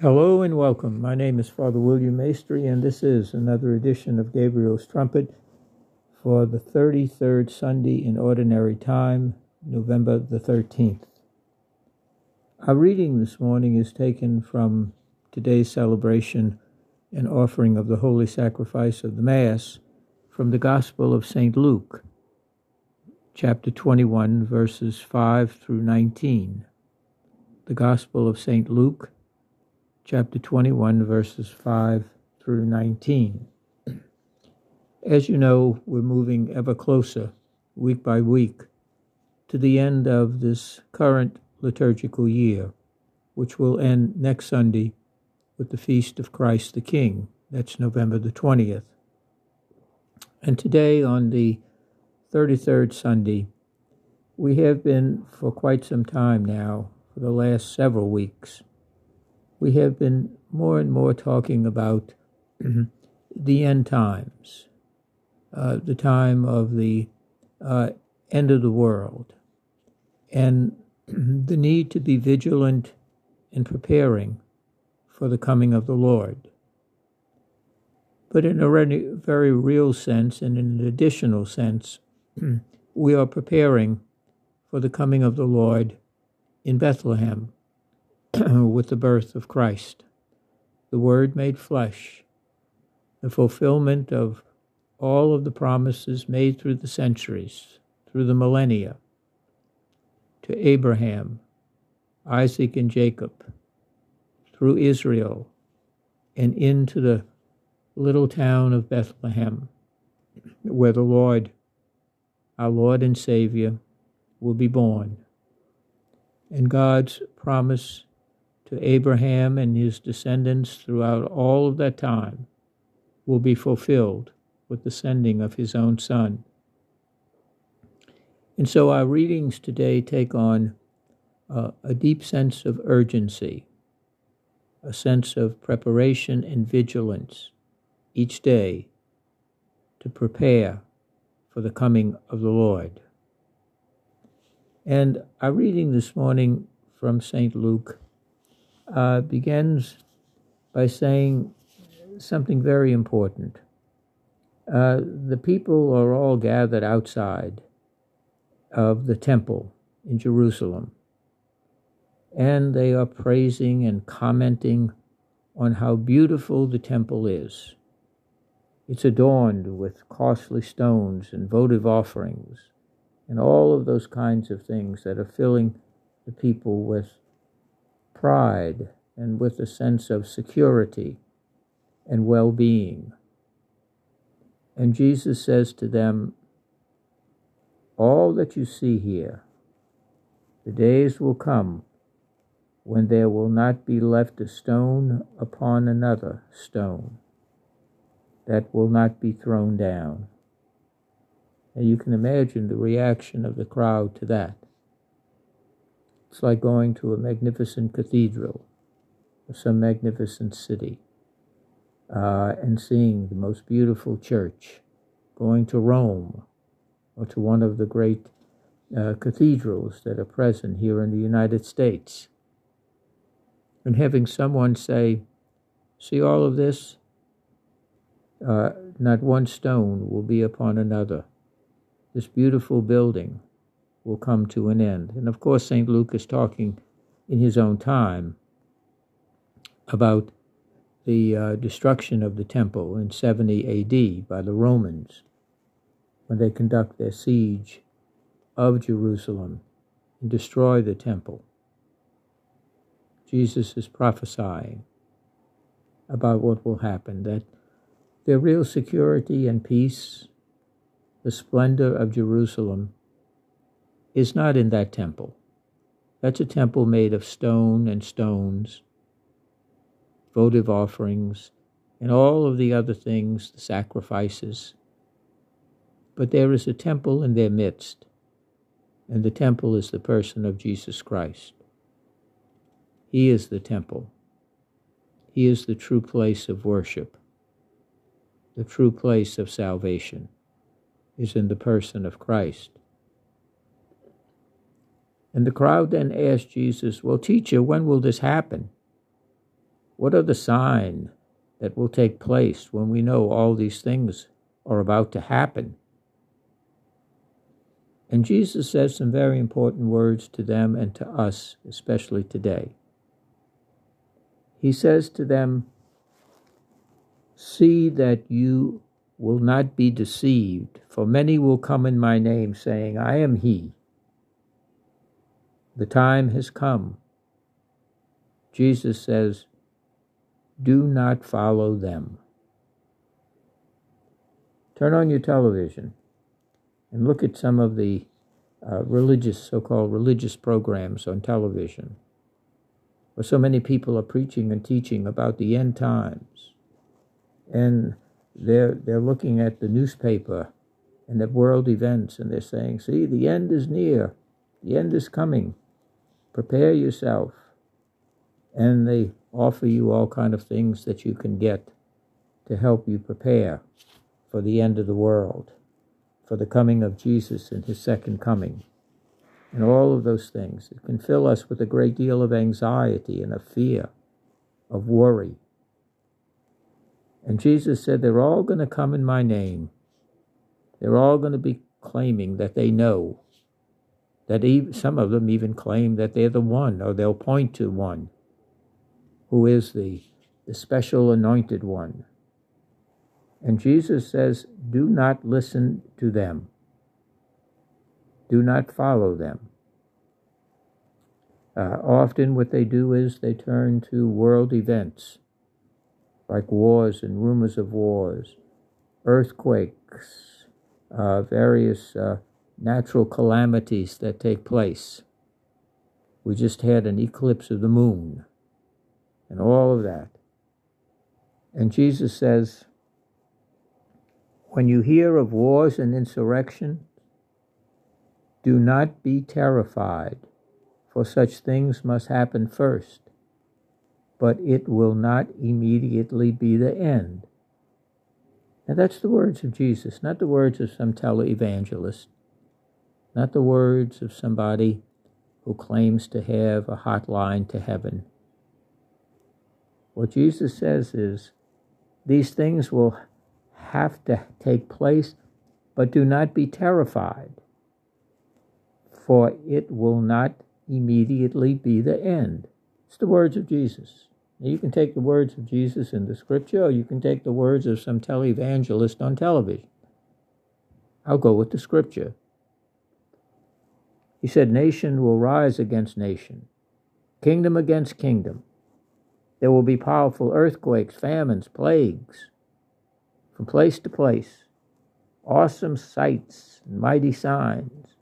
Hello and welcome. My name is Father William Maestry, and this is another edition of Gabriel's Trumpet for the 33rd Sunday in Ordinary Time, November the 13th. Our reading this morning is taken from today's celebration and offering of the Holy Sacrifice of the Mass from the Gospel of St. Luke, chapter 21, verses 5 through 19. The Gospel of St. Luke, chapter 21, verses 5 through 19. As you know, we're moving ever closer, week by week, to the end of this current liturgical year, which will end next Sunday with the Feast of Christ the King. That's November the 20th. And today, on the 33rd Sunday, we have been, for quite some time now, for the last several weeks, we have been more and more talking about the end times, the time of the end of the world, and the need to be vigilant in preparing for the coming of the Lord. But in a very real sense and in an additional sense, we are preparing for the coming of the Lord in Bethlehem, with the birth of Christ, the Word made flesh, the fulfillment of all of the promises made through the centuries, through the millennia, to Abraham, Isaac, and Jacob, through Israel, and into the little town of Bethlehem, where the Lord, our Lord and Savior, will be born. And God's promise to Abraham and his descendants throughout all of that time will be fulfilled with the sending of his own Son. And so our readings today take on a deep sense of urgency, a sense of preparation and vigilance each day to prepare for the coming of the Lord. And our reading this morning from St. Luke begins by saying something very important. The people are all gathered outside of the temple in Jerusalem, and they are praising and commenting on how beautiful the temple is. It's adorned with costly stones and votive offerings and all of those kinds of things that are filling the people with pride and with a sense of security and well-being. And Jesus says to them, all that you see here, the days will come when there will not be left a stone upon another stone that will not be thrown down. And you can imagine the reaction of the crowd to that. It's like going to a magnificent cathedral or some magnificent city and seeing the most beautiful church, going to Rome or to one of the great cathedrals that are present here in the United States, and having someone say, see all of this? Not one stone will be upon another. This beautiful building will come to an end. And of course, St. Luke is talking in his own time about the destruction of the temple in 70 AD by the Romans when they conduct their siege of Jerusalem and destroy the temple. Jesus is prophesying about what will happen, that their real security and peace, the splendor of Jerusalem, is not in that temple. That's a temple made of stone and stones, votive offerings, and all of the other things, the sacrifices. But there is a temple in their midst, and the temple is the person of Jesus Christ. He is the temple. He is the true place of worship. The true place of salvation is in the person of Christ. And the crowd then asked Jesus, well, teacher, when will this happen? What are the signs that will take place when we know all these things are about to happen? And Jesus says some very important words to them and to us, especially today. He says to them, "See that you will not be deceived, for many will come in my name, saying, 'I am he.'" The time has come. Jesus says, "Do not follow them." Turn on your television and look at some of the so-called religious programs on television, where so many people are preaching and teaching about the end times. And they're looking at the newspaper and at world events, and they're saying, "See, the end is near. The end is coming. Prepare yourself." And they offer you all kind of things that you can get to help you prepare for the end of the world, for the coming of Jesus and his second coming, and all of those things. It can fill us with a great deal of anxiety and of fear, of worry. And Jesus said, they're all going to come in my name. They're all going to be claiming that they know, that some of them even claim that they're the one, or they'll point to one, who is the special anointed one. And Jesus says, do not listen to them. Do not follow them. Often what they do is they turn to world events, like wars and rumors of wars, earthquakes, various natural calamities that take place. We just had an eclipse of the moon, and all of that. And Jesus says, when you hear of wars and insurrection, do not be terrified, for such things must happen first, but it will not immediately be the end. And that's the words of Jesus, not the words of some televangelist, not the words of somebody who claims to have a hotline to heaven. What Jesus says is, these things will have to take place, but do not be terrified, for it will not immediately be the end. It's the words of Jesus. Now, you can take the words of Jesus in the scripture, or you can take the words of some televangelist on television. I'll go with the scripture. He said, nation will rise against nation, kingdom against kingdom. There will be powerful earthquakes, famines, plagues, from place to place. Awesome sights and mighty signs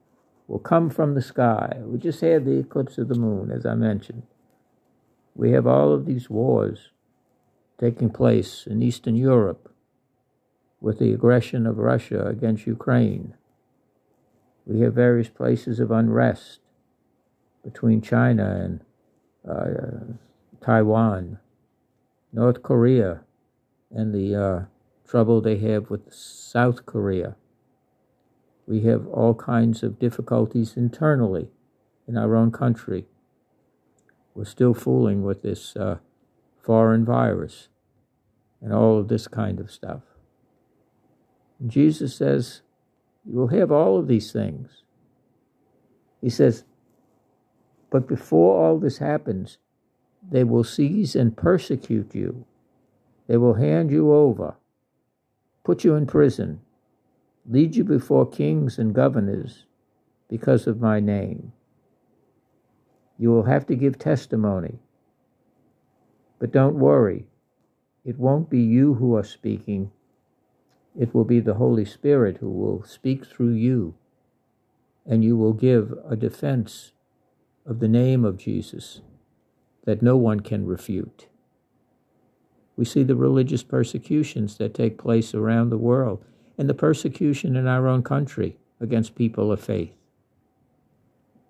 will come from the sky. We just had the eclipse of the moon, as I mentioned. We have all of these wars taking place in Eastern Europe with the aggression of Russia against Ukraine. We have various places of unrest between China and Taiwan, North Korea, and the trouble they have with South Korea. We have all kinds of difficulties internally in our own country. We're still fooling with this foreign virus and all of this kind of stuff. And Jesus says, you will have all of these things. He says, but before all this happens, they will seize and persecute you. They will hand you over, put you in prison, lead you before kings and governors because of my name. You will have to give testimony. But don't worry, it won't be you who are speaking. It will be the Holy Spirit who will speak through you, and you will give a defense of the name of Jesus that no one can refute. We see the religious persecutions that take place around the world, and the persecution in our own country against people of faith.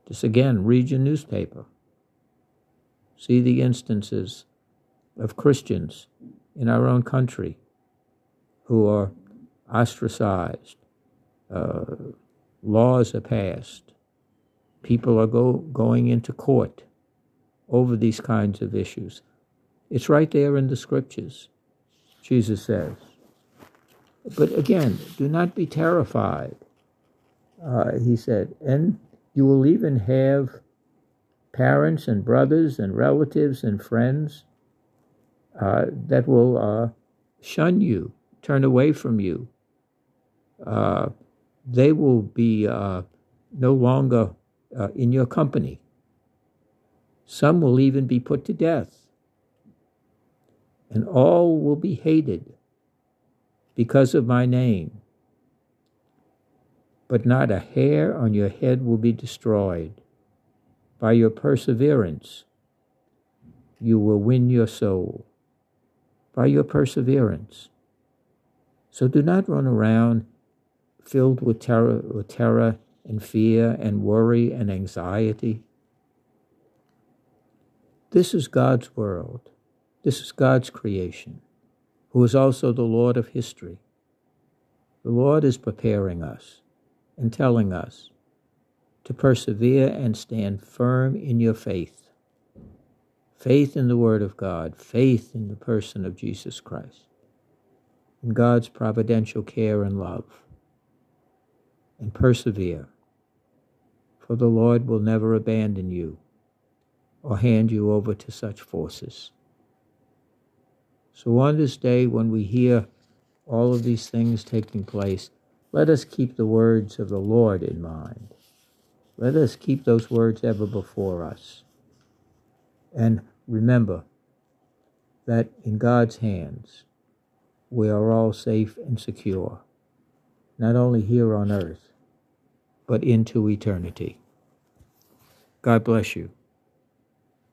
Just again, read your newspaper. See the instances of Christians in our own country who are ostracized. Laws are passed. People are going into court over these kinds of issues. It's right there in the scriptures, Jesus says. But again, do not be terrified, he said, and you will even have parents and brothers and relatives and friends that will shun you, turn away from you. They will be no longer in your company. Some will even be put to death. And all will be hated because of my name. But not a hair on your head will be destroyed. By your perseverance, you will win your soul. By your perseverance. So do not run around filled with terror and fear and worry and anxiety. This is God's world. This is God's creation, who is also the Lord of history. The Lord is preparing us and telling us to persevere and stand firm in your faith. Faith in the Word of God, faith in the person of Jesus Christ, in God's providential care and love. And persevere, for the Lord will never abandon you or hand you over to such forces. So on this day, when we hear all of these things taking place, let us keep the words of the Lord in mind. Let us keep those words ever before us. And remember that in God's hands, we are all safe and secure, not only here on earth, but into eternity. God bless you.